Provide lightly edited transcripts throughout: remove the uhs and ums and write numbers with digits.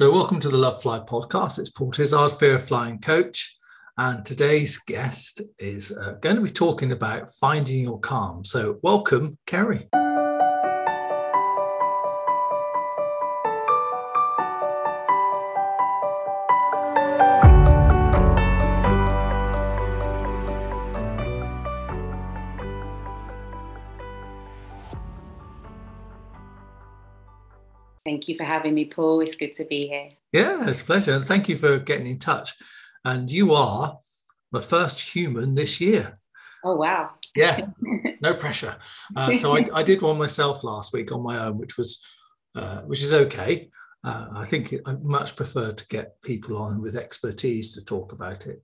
So welcome to the Lovefly podcast. It's Paul Tizard, Fear of Flying coach. And today's guest is going to be talking about finding your calm. So welcome, Kerrie. Thank you for having me, Paul. It's good to be here. Yeah, it's a pleasure. And thank you for getting in touch. And you are the first human this year. Oh, wow. Yeah, no pressure. So I did one myself last week on my own, which is okay. I think I much prefer to get people on with expertise to talk about it,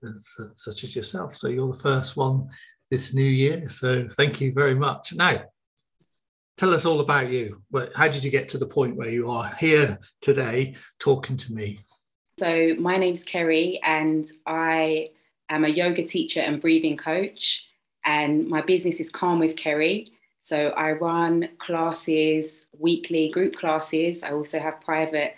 such as yourself. So you're the first one this new year. So thank you very much. Now, tell us all about you. How did you get to the point where you are here today talking to me? So my name's Kerrie and I am a yoga teacher and breathing coach, and my business is Calm with Kerrie. So I run classes, weekly group classes. I also have private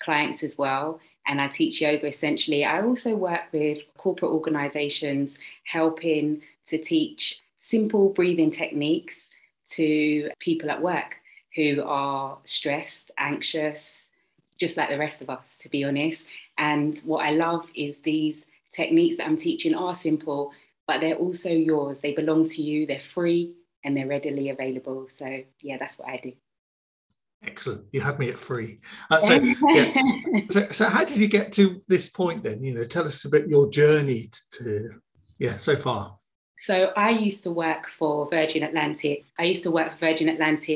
clients as well, and I teach yoga essentially. I also work with corporate organisations, helping to teach simple breathing techniques to people at work who are stressed, anxious, just like the rest of us, to be honest. And what I love is these techniques that I'm teaching are simple, but they're also yours. They belong to you, they're free, and they're readily available. So yeah, that's what I do. Excellent. You had me at free. So how did you get to this point then? You know, tell us a bit your journey so far. So I used to work for Virgin Atlantic.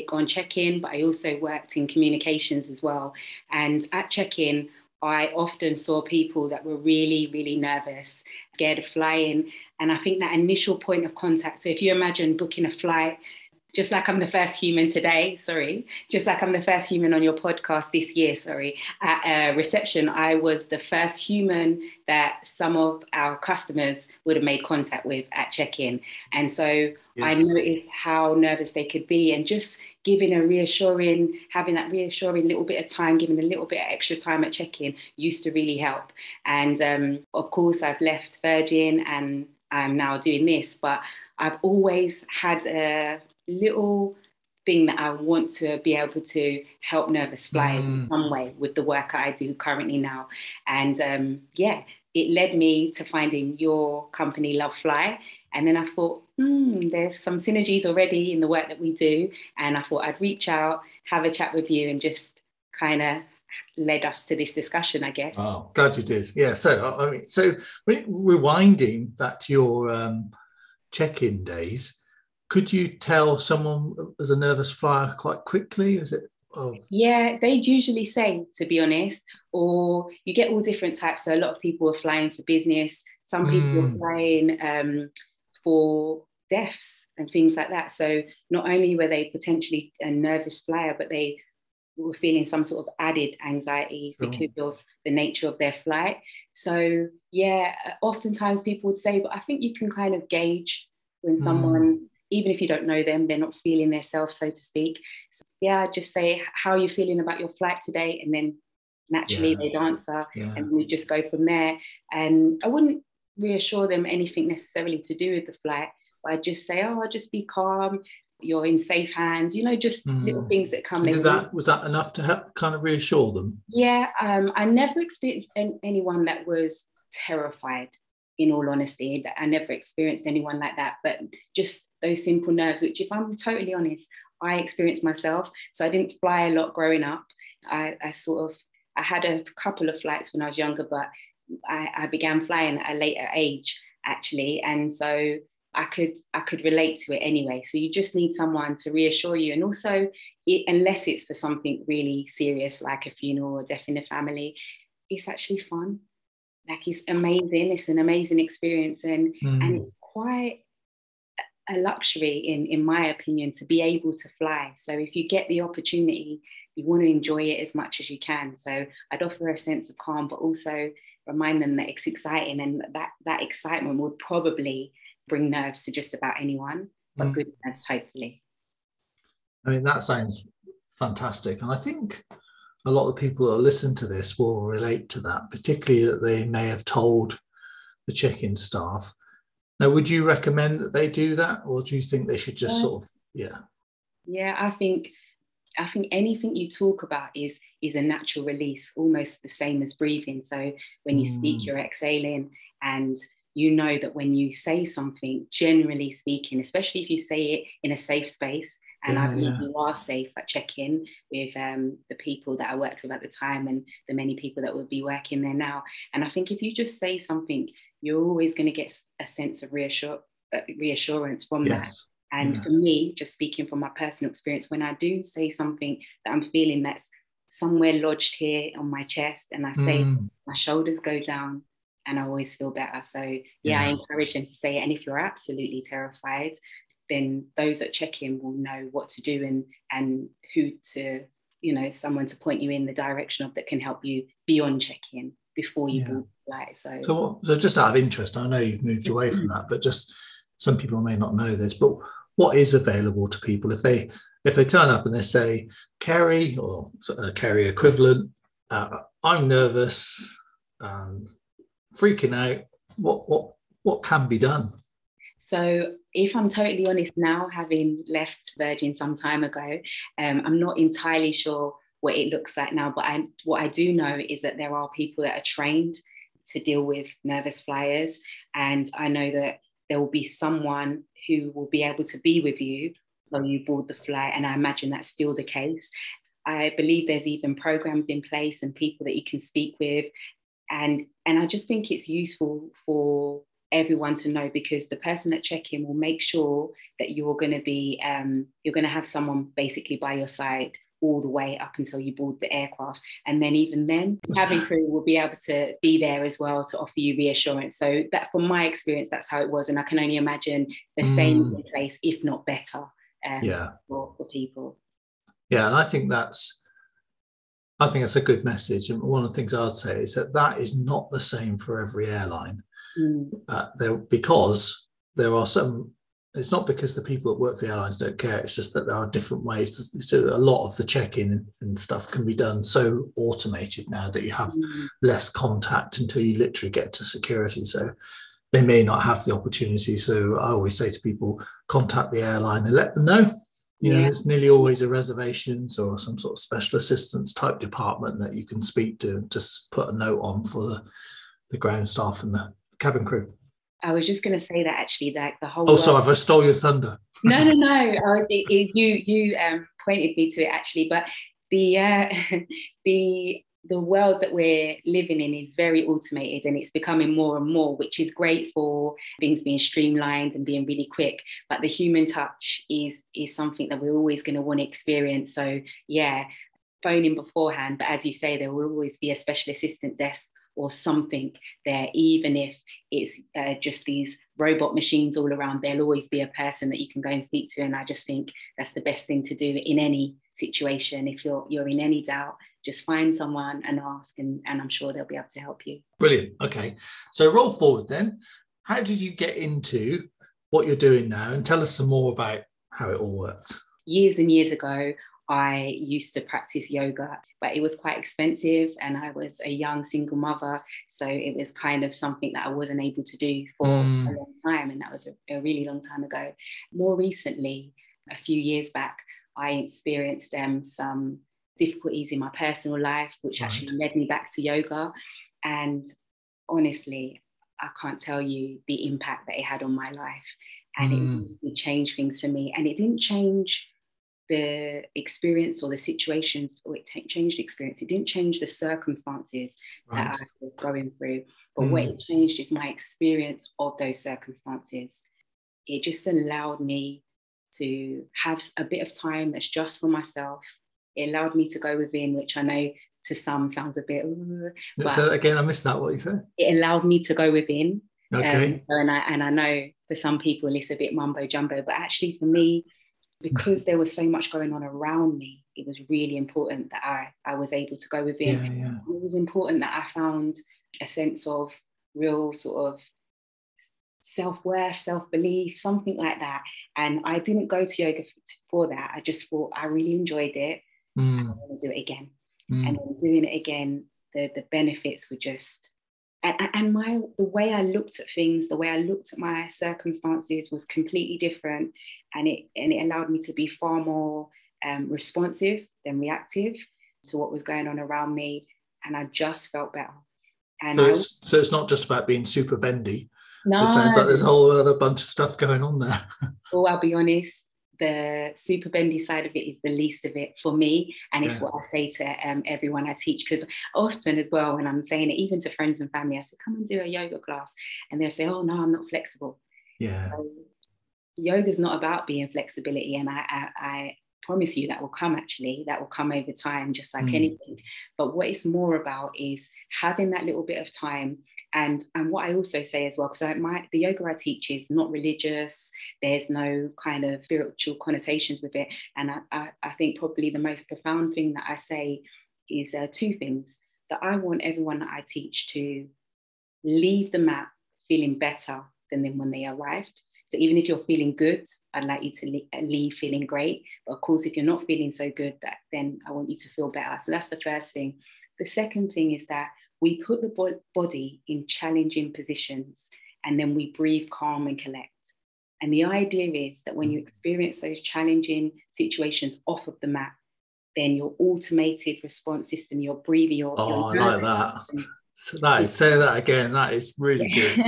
On check-in, but I also worked in communications as well. And at check-in, I often saw people that were really, really nervous, scared of flying. And I think that initial point of contact, so if you imagine booking a flight, just like I'm the first human on your podcast this year, at reception, I was the first human that some of our customers would have made contact with at check-in. And so yes. I noticed how nervous they could be, and just having that reassuring little bit of time, giving a little bit of extra time at check-in used to really help. And of course, I've left Virgin and I'm now doing this, but I've always had a little thing that I want to be able to help nervous flying in some way with the work I do currently now. And it led me to finding your company, Lovefly. And then I thought, there's some synergies already in the work that we do. And I thought I'd reach out, have a chat with you, and just kind of led us to this discussion, I guess. Oh, glad you did. Yeah. So, I mean, rewinding back to your check-in days, could you tell someone as a nervous flyer quite quickly? Yeah, they'd usually say, to be honest, or you get all different types. So a lot of people are flying for business. Some people are flying for deaths and things like that. So not only were they potentially a nervous flyer, but they were feeling some sort of added anxiety because of the nature of their flight. So yeah, oftentimes people would say, but I think you can kind of gauge when someone's, even if you don't know them, they're not feeling themselves, so to speak. So, yeah, just say, how are you feeling about your flight today? And then naturally they'd answer and we just go from there. And I wouldn't reassure them anything necessarily to do with the flight, but I'd just say, just be calm. You're in safe hands, just little things that come in. Was that enough to help kind of reassure them? Yeah, I never experienced anyone that was terrified, in all honesty. I never experienced anyone like that, but just those simple nerves, which, if I'm totally honest, I experienced myself. So I didn't fly a lot growing up. I had a couple of flights when I was younger, but I began flying at a later age, actually. And so I could relate to it anyway. So you just need someone to reassure you. And also, unless it's for something really serious, like a funeral or death in the family, it's actually fun. Like, it's amazing. It's an amazing experience. And it's quite a luxury, in my opinion, to be able to fly. So if you get the opportunity, you want to enjoy it as much as you can. So I'd offer a sense of calm, but also remind them that it's exciting, and that excitement would probably bring nerves to just about anyone, but good nerves, hopefully. I mean, that sounds fantastic. And I think a lot of people that listen to this will relate to that, particularly that they may have told the check-in staff. Now, would you recommend that they do that, or do you think they should just sort of, I think anything you talk about is a natural release, almost the same as breathing. So when you speak, you're exhaling, and you know that when you say something, generally speaking, especially if you say it in a safe space, and I believe you are safe at check-in with the people that I worked with at the time and the many people that would be working there now. And I think if you just say something, you're always going to get a sense of reassurance from that. And for me, just speaking from my personal experience, when I do say something that I'm feeling that's somewhere lodged here on my chest, and I say, my shoulders go down, and I always feel better. So I encourage them to say it. And if you're absolutely terrified, then those at check-in will know what to do and who to, someone to point you in the direction of that can help you beyond check-in before you do flight. So just out of interest, I know you've moved away from that, but just some people may not know this, but what is available to people if they turn up and they say, Kerrie or a Kerrie equivalent, I'm nervous, freaking out, what can be done? So if I'm totally honest now, having left Virgin some time ago, I'm not entirely sure what it looks like now, but what I do know is that there are people that are trained to deal with nervous flyers. And I know that there will be someone who will be able to be with you when you board the flight. And I imagine that's still the case. I believe there's even programs in place and people that you can speak with. And I just think it's useful for everyone to know, because the person at check-in will make sure that you're going to be you're going to have someone basically by your side all the way up until you board the aircraft, and then even then the cabin crew will be able to be there as well to offer you reassurance. So that, from my experience, that's how it was, and I can only imagine the same place, if not better, for people. And I think that's a good message. And one of the things I'd say is that is not the same for every airline. Because there are some, it's not because the people that work for the airlines don't care, it's just that there are different ways. So a lot of the check-in and stuff can be done so automated now that you have less contact until you literally get to security. So they may not have the opportunity. So I always say to people, contact the airline and let them know. There's nearly always a reservations or some sort of special assistance type department that you can speak to and just put a note on for the ground staff and the cabin crew. I was just going to say that actually, like the whole. Oh, sorry, if I stole your thunder. No. You pointed me to it actually, but the world that we're living in is very automated, and it's becoming more and more, which is great for things being streamlined and being really quick. But the human touch is something that we're always going to want to experience. So phone in beforehand, but as you say, there will always be a special assistant desk or something there, even if it's just these robot machines all around. There'll always be a person that you can go and speak to, and I just think that's the best thing to do in any situation. If you're in any doubt, just find someone and ask, and I'm sure they'll be able to help you. Brilliant. Okay, so roll forward then. How did you get into what you're doing now? And tell us some more about how it all works. Years and years ago, I used to practice yoga, but it was quite expensive and I was a young single mother, so it was kind of something that I wasn't able to do for a long time, and that was a really long time ago. More recently, a few years back, I experienced some difficulties in my personal life, which actually led me back to yoga, and honestly, I can't tell you the impact that it had on my life, and it changed things for me. And it didn't change the experience or the situations, or it changed the experience. It didn't change the circumstances that I was going through, but what it changed is my experience of those circumstances. It just allowed me to have a bit of time that's just for myself. It allowed me to go within, which I know to some sounds a bit... So again, I missed that, what you said. It allowed me to go within. Okay. And I know for some people it's a bit mumbo jumbo, but actually for me, because there was so much going on around me, it was really important that I was able to go within. It was important that I found a sense of real sort of self-worth, self-belief, something like that. And I didn't go to yoga for that. I just thought I really enjoyed it. I want to do it again. And then doing it again, the benefits were just, and the way I looked at things, the way I looked at my circumstances was completely different, and it allowed me to be far more responsive than reactive to what was going on around me, and I just felt better. And so it's not just about being super bendy. No, it sounds like there's a whole other bunch of stuff going on there. Well, I'll be honest, the super bendy side of it is the least of it for me, and it's what I say to everyone I teach, because often as well when I'm saying it, even to friends and family, I say come and do a yoga class, and they'll say, oh no, I'm not flexible. So, yoga's not about being flexibility, and I promise you that will come over time, just like anything. But what it's more about is having that little bit of time. And what I also say as well, because the yoga I teach is not religious, there's no kind of spiritual connotations with it. And I think probably the most profound thing that I say is two things, that I want everyone that I teach to leave the mat feeling better than when they arrived. So even if you're feeling good, I'd like you to leave feeling great. But of course, if you're not feeling so good, then I want you to feel better. So that's the first thing. The second thing is that we put the body in challenging positions, and then we breathe calm and collect. And the idea is that when you experience those challenging situations off of the mat, then your automated response system, your breathing, your I like that. System, so say that again, that is really good.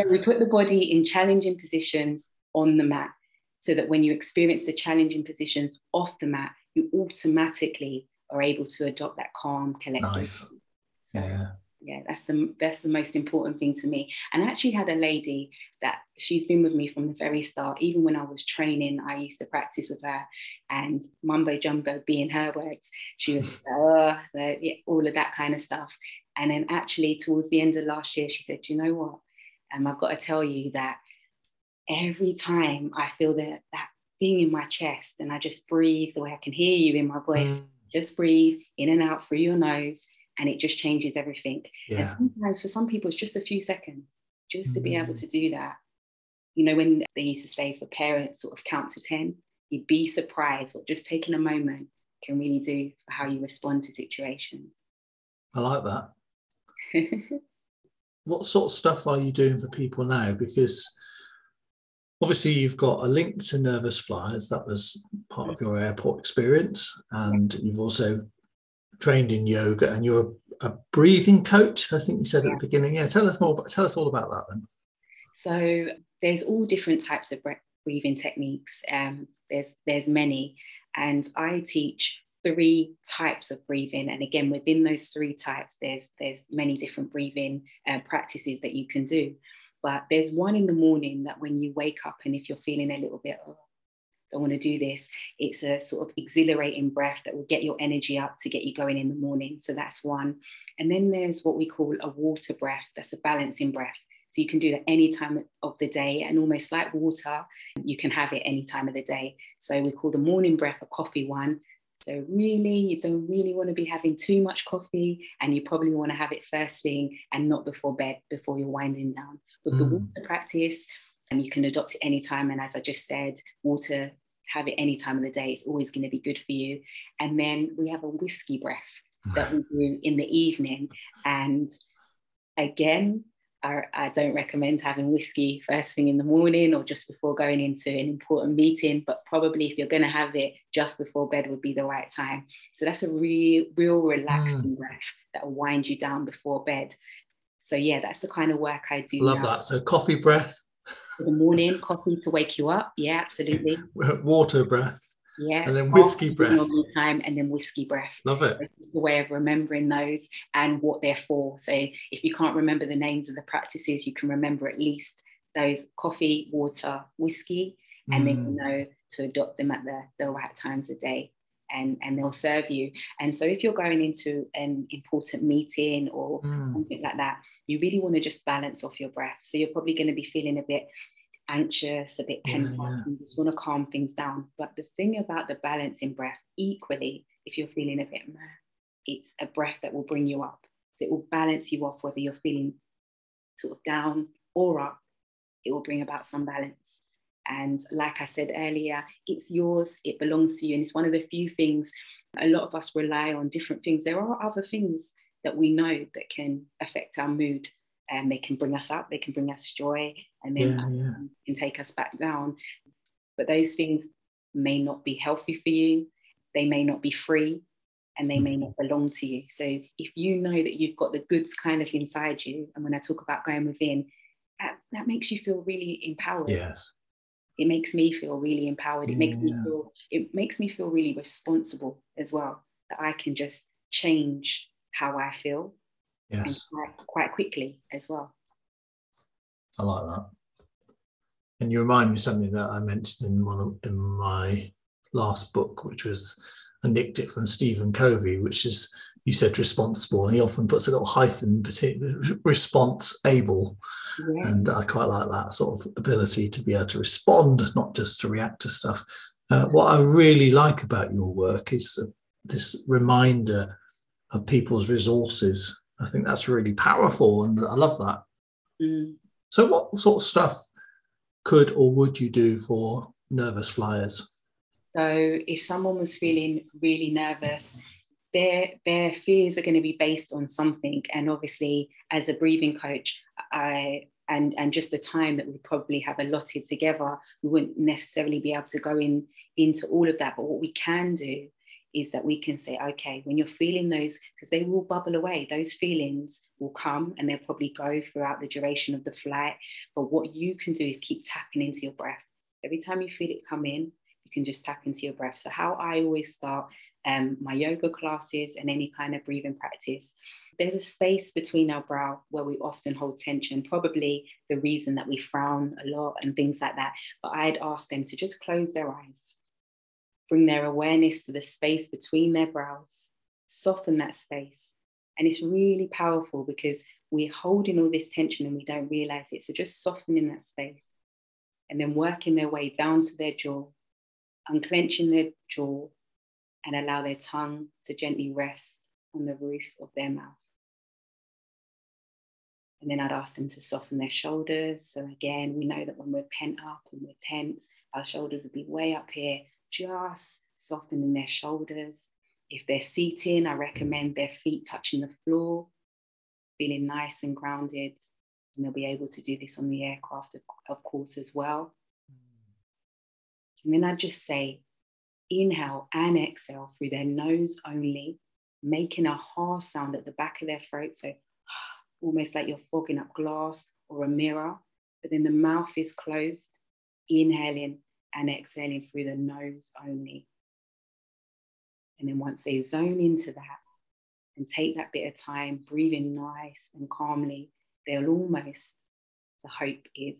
We put the body in challenging positions on the mat, so that when you experience the challenging positions off the mat, you automatically are able to adopt that calm, collective. Nice. So, that's the most important thing to me. And I actually had a lady that she's been with me from the very start. Even when I was training, I used to practice with her, and mumbo jumbo being her words, she was all of that kind of stuff. And then actually towards the end of last year, she said, you know what, I've got to tell you that every time I feel that thing in my chest and I just breathe the way I can hear you in my voice, just breathe in and out through your nose, and it just changes everything. And sometimes for some people, it's just a few seconds just to be able to do that. You know, when they used to say for parents, sort of count to 10, you'd be surprised what just taking a moment can really do for how you respond to situations. I like that. What sort of stuff are you doing for people now? Because obviously you've got a link to Nervous Flyers, that was part of your airport experience, and you've also trained in yoga, and you're a breathing coach, I think you said at the beginning. Tell us all about that then. So there's all different types of breathing techniques, there's many, and I teach 3 types of breathing, and again within those 3 types there's many different breathing practices that you can do. But there's one in the morning that when you wake up, and if you're feeling a little bit, I want to do this, it's a sort of exhilarating breath that will get your energy up to get you going in the morning. So that's one. And then there's what we call a water breath, that's a balancing breath. So you can do that any time of the day, and almost like water, you can have it any time of the day. So we call the morning breath a coffee one. So really, you don't really want to be having too much coffee, and you probably want to have it first thing and not before bed, before you're winding down. With the water practice, you can adopt it anytime. And as I just said, water, have it any time of the day. It's always going to be good for you. And then we have a whiskey breath that we do in the evening. And again, I don't recommend having whiskey first thing in the morning or just before going into an important meeting, but probably if you're going to have it, just before bed would be the right time. So that's a real relaxing breath that will wind you down before bed. So that's the kind of work I do. Love now. That. So coffee breath, in the morning, coffee to wake you up. Yeah, absolutely. Water breath. Yeah. And then whiskey breath. Time, and then whiskey breath. Love it. It's a way of remembering those and what they're for. So if you can't remember the names of the practices, you can remember at least those coffee, water, whiskey, and then you know to adopt them at the right times of day. And they'll serve you. And so if you're going into an important meeting or something like that, you really want to just balance off your breath. So you're probably going to be feeling a bit anxious, a bit pent up, and you just want to calm things down. But the thing about the balancing breath, equally, if you're feeling a bit, it's a breath that will bring you up. So it will balance you off, whether you're feeling sort of down or up, it will bring about some balance. And like I said earlier, it's yours, it belongs to you. And it's one of the few things a lot of us rely on, different things. There are other things that we know that can affect our mood, and they can bring us up, they can bring us joy, and then can take us back down. But those things may not be healthy for you, they may not be free, and they may not belong to you. So if you know that you've got the goods kind of inside you, and when I talk about going within, that makes you feel really empowered. Yes. It makes me feel really empowered. It makes me feel, it makes me feel really responsible as well, that I can just change how I feel. Yes. Quite quickly as well. I like that. And you remind me of something that I mentioned in my last book, which was, I nicked it from Stephen Covey, which is, you said responsible, and he often puts a little hyphen between response able. Yeah. And I quite like that sort of ability to be able to respond, not just to react to stuff. What I really like about your work is this reminder of people's resources. I think that's really powerful, and I love that. Mm. So what sort of stuff could or would you do for nervous flyers? So if someone was feeling really nervous, their fears are going to be based on something. And obviously, as a breathing coach, and just the time that we probably have allotted together, we wouldn't necessarily be able to go into all of that. But what we can do is that we can say, okay, when you're feeling those, because they will bubble away, those feelings will come and they'll probably go throughout the duration of the flight. But what you can do is keep tapping into your breath. Every time you feel it come in, you can just tap into your breath. So how I always start my yoga classes and any kind of breathing practice, there's a space between our brow where we often hold tension, probably the reason that we frown a lot and things like that. But I'd ask them to just close their eyes, bring their awareness to the space between their brows, soften that space. And it's really powerful because we're holding all this tension and we don't realize it. So just softening that space and then working their way down to their jaw, unclenching their jaw, and allow their tongue to gently rest on the roof of their mouth. And then I'd ask them to soften their shoulders. So again, we know that when we're pent up and we're tense, our shoulders will be way up here, just softening their shoulders. If they're seating, I recommend their feet touching the floor, feeling nice and grounded. And they'll be able to do this on the aircraft, of course, as well. And then I just say, inhale and exhale through their nose only, making a ha sound at the back of their throat. So almost like you're fogging up glass or a mirror, but then the mouth is closed, inhaling and exhaling through the nose only. And then once they zone into that and take that bit of time, breathing nice and calmly, they'll almost, the hope is,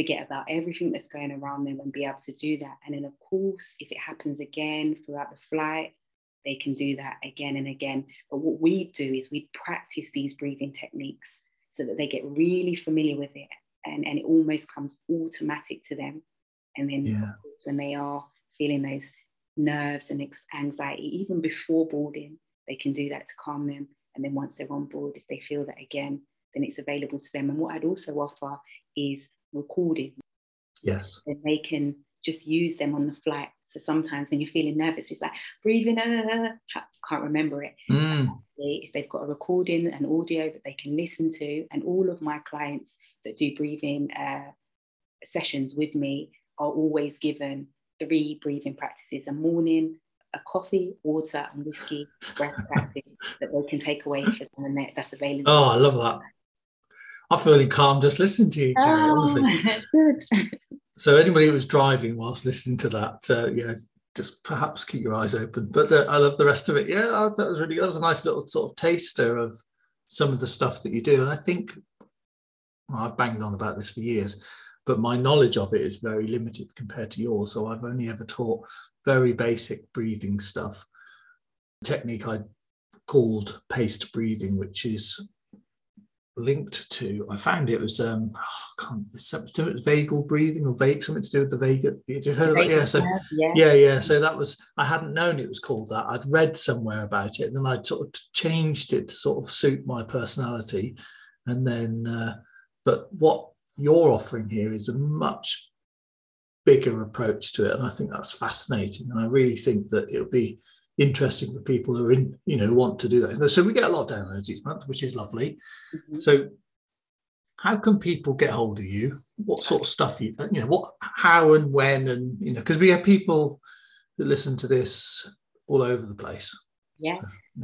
forget about everything that's going around them and be able to do that. And then, of course, if it happens again throughout the flight, they can do that again and again. But what we do is we practice these breathing techniques so that they get really familiar with it, and it almost comes automatic to them. And then when they are feeling those nerves and anxiety, even before boarding, they can do that to calm them. And then once they're on board, if they feel that again, then it's available to them. And what I'd also offer is recording. Yes. And they can just use them on the flight. So sometimes when you're feeling nervous, it's like breathing, can't remember it. Mm. If they've got a recording, an audio that they can listen to, and all of my clients that do breathing sessions with me are always given 3 breathing practices: a morning, a coffee, water, and whiskey breath practice that they can take away for them, and that's available. Oh, I love that. I feel really calm just listening to you, Kerrie, honestly. Good. So anybody who was driving whilst listening to that, just perhaps keep your eyes open. But I love the rest of it. Yeah, that was a nice little sort of taster of some of the stuff that you do. And I think, well, I've banged on about this for years, but my knowledge of it is very limited compared to yours. So I've only ever taught very basic breathing stuff, a technique I called paced breathing, which is linked to, I found it was vagal breathing or vague, something to do with the vagal. You heard of that? So that was, I hadn't known it was called that. I'd read somewhere about it, and then I sort of changed it to sort of suit my personality. And then, but what you're offering here is a much bigger approach to it. And I think that's fascinating. And I really think that it'll be interesting for people who are in, you know, want to do that. So we get a lot of downloads each month, which is lovely. Mm-hmm. So how can people get hold of you? What sort of stuff you know, what, how and when, and, you know, because we have people that listen to this all over the place. Yeah.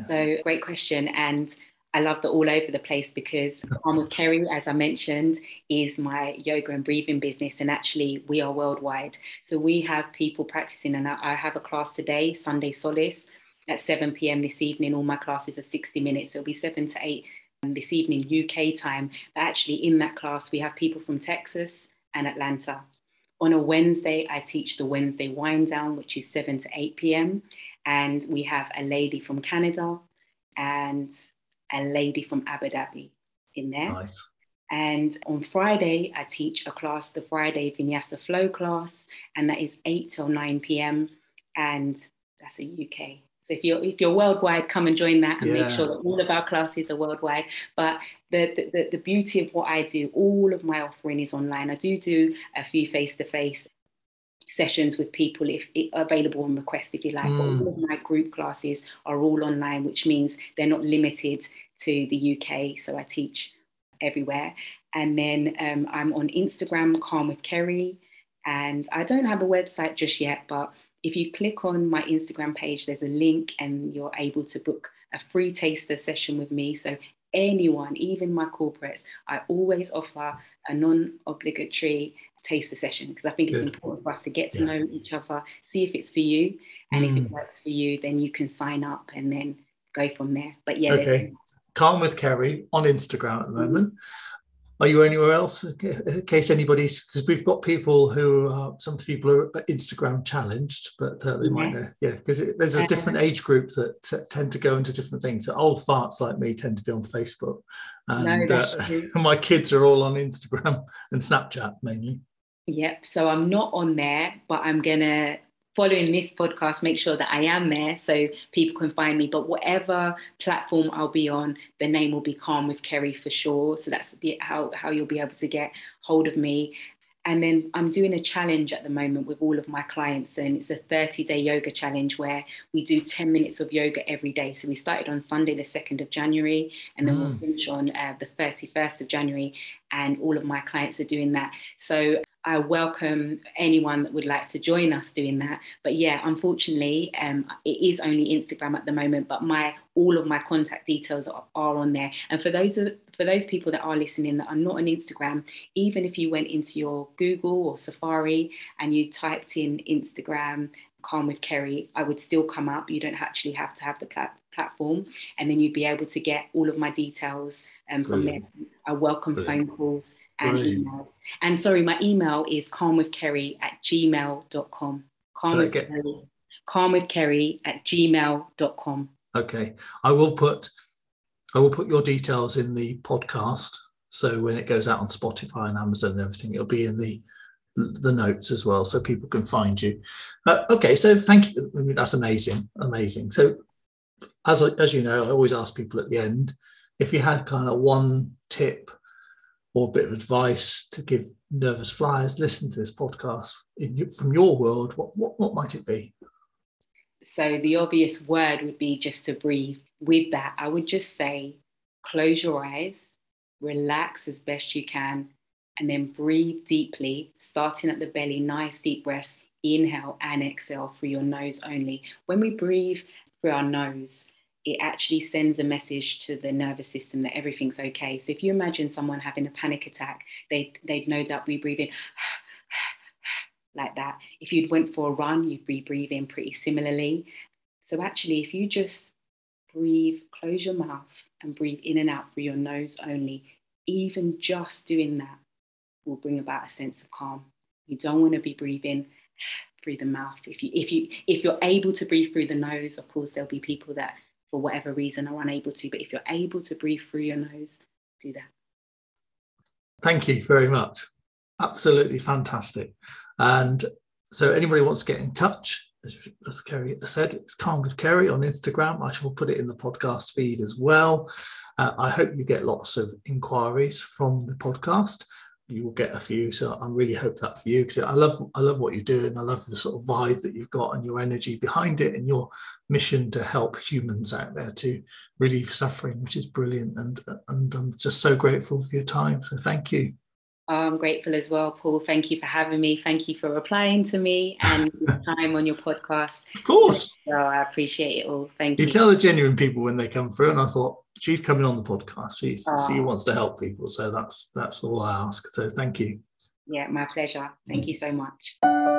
So great question. And I love the all over the place, because Calm with Kerrie, as I mentioned, is my yoga and breathing business. And actually we are worldwide. So we have people practicing, and I have a class today, Sunday Solace, at 7 p.m. this evening. All my classes are 60 minutes. So it'll be 7 to 8 this evening, UK time. But actually in that class, we have people from Texas and Atlanta. On a Wednesday, I teach the Wednesday wind down, which is 7 to 8 p.m. And we have a lady from Canada and a lady from Abu Dhabi in there. Nice. And on Friday, I teach a class, the Friday Vinyasa Flow class, and that is 8 till 9 p.m. And that's a UK. So if you're worldwide, come and join that, and make sure that all of our classes are worldwide. But the beauty of what I do, all of my offering is online. I do a few face-to-face sessions with people if available on request, if you like. All of my group classes are all online, which means they're not limited to the UK. So I teach everywhere. And then I'm on Instagram, Calm with Kerrie, and I don't have a website just yet, but if you click on my Instagram page, there's a link and you're able to book a free taster session with me. So anyone, even my corporates, I always offer a non-obligatory taster session, because I think it's important for us to get to know each other, see if it's for you, and if it works for you, then you can sign up and then go from there. But okay, Calm with Kerrie on Instagram at the moment. Are you anywhere else, in case anybody's, because we've got people who are, some people are Instagram challenged, but they might know, because there's a different age group that tend to go into different things. So old farts like me tend to be on Facebook, and my kids are all on Instagram and Snapchat mainly. Yep, so I'm not on there, but I'm going to, following this podcast, make sure that I am there so people can find me. But whatever platform I'll be on, the name will be Calm with Kerrie for sure. So that's how you'll be able to get hold of me. And then I'm doing a challenge at the moment with all of my clients, and it's a 30-day yoga challenge where we do 10 minutes of yoga every day. So we started on Sunday, the 2nd of January, and then we'll finish on the 31st of January, and all of my clients are doing that. So I welcome anyone that would like to join us doing that. But unfortunately, it is only Instagram at the moment, but all of my contact details are on there. And for those people that are listening that are not on Instagram, even if you went into your Google or Safari and you typed in Instagram, Calm with Kerrie, I would still come up. You don't actually have to have the platform, and then you'd be able to get all of my details from there. I welcome phone calls and emails. And sorry, my email is calmwithkerrie@gmail.com. Calmwithkerrie@gmail.com. Okay, I will put your details in the podcast. So when it goes out on Spotify and Amazon and everything, it'll be in the notes as well, so people can find you. Okay, so thank you. I mean, that's amazing. So as you know, I always ask people at the end, if you had kind of one tip or a bit of advice to give nervous flyers listen to this podcast from your world, what might it be? So the obvious word would be just to breathe. With that, I would just say, close your eyes, relax as best you can, and then breathe deeply, starting at the belly, nice deep breaths, inhale and exhale through your nose only. When we breathe through our nose, it actually sends a message to the nervous system that everything's okay. So if you imagine someone having a panic attack, they'd no doubt be breathing like that. If you'd went for a run, you'd be breathing pretty similarly. So actually, if you just breathe, close your mouth and breathe in and out through your nose only, even just doing that will bring about a sense of calm. You don't want to be breathing through the mouth. If you're able to breathe through the nose, of course, there'll be people that for whatever reason are unable to, but if you're able to breathe through your nose, do that. Thank you very much. Absolutely fantastic. And so anybody wants to get in touch, as Kerrie said, it's Calm with Kerrie on Instagram. I shall put it in the podcast feed as well. I hope you get lots of inquiries from the podcast. you will get a few. So I really hope that for you, because I love what you're doing. I love the sort of vibe that you've got and your energy behind it and your mission to help humans out there to relieve suffering, which is brilliant. And I'm just so grateful for your time. So thank you. I'm grateful as well, Paul. Thank you for having me. Thank you for replying to me and your time on your podcast. Of course. So I appreciate it all. Thank you. You tell the genuine people when they come through, and I thought, she's coming on the podcast. She wants to help people. So that's all I ask. So thank you. Yeah, my pleasure. Thank you so much.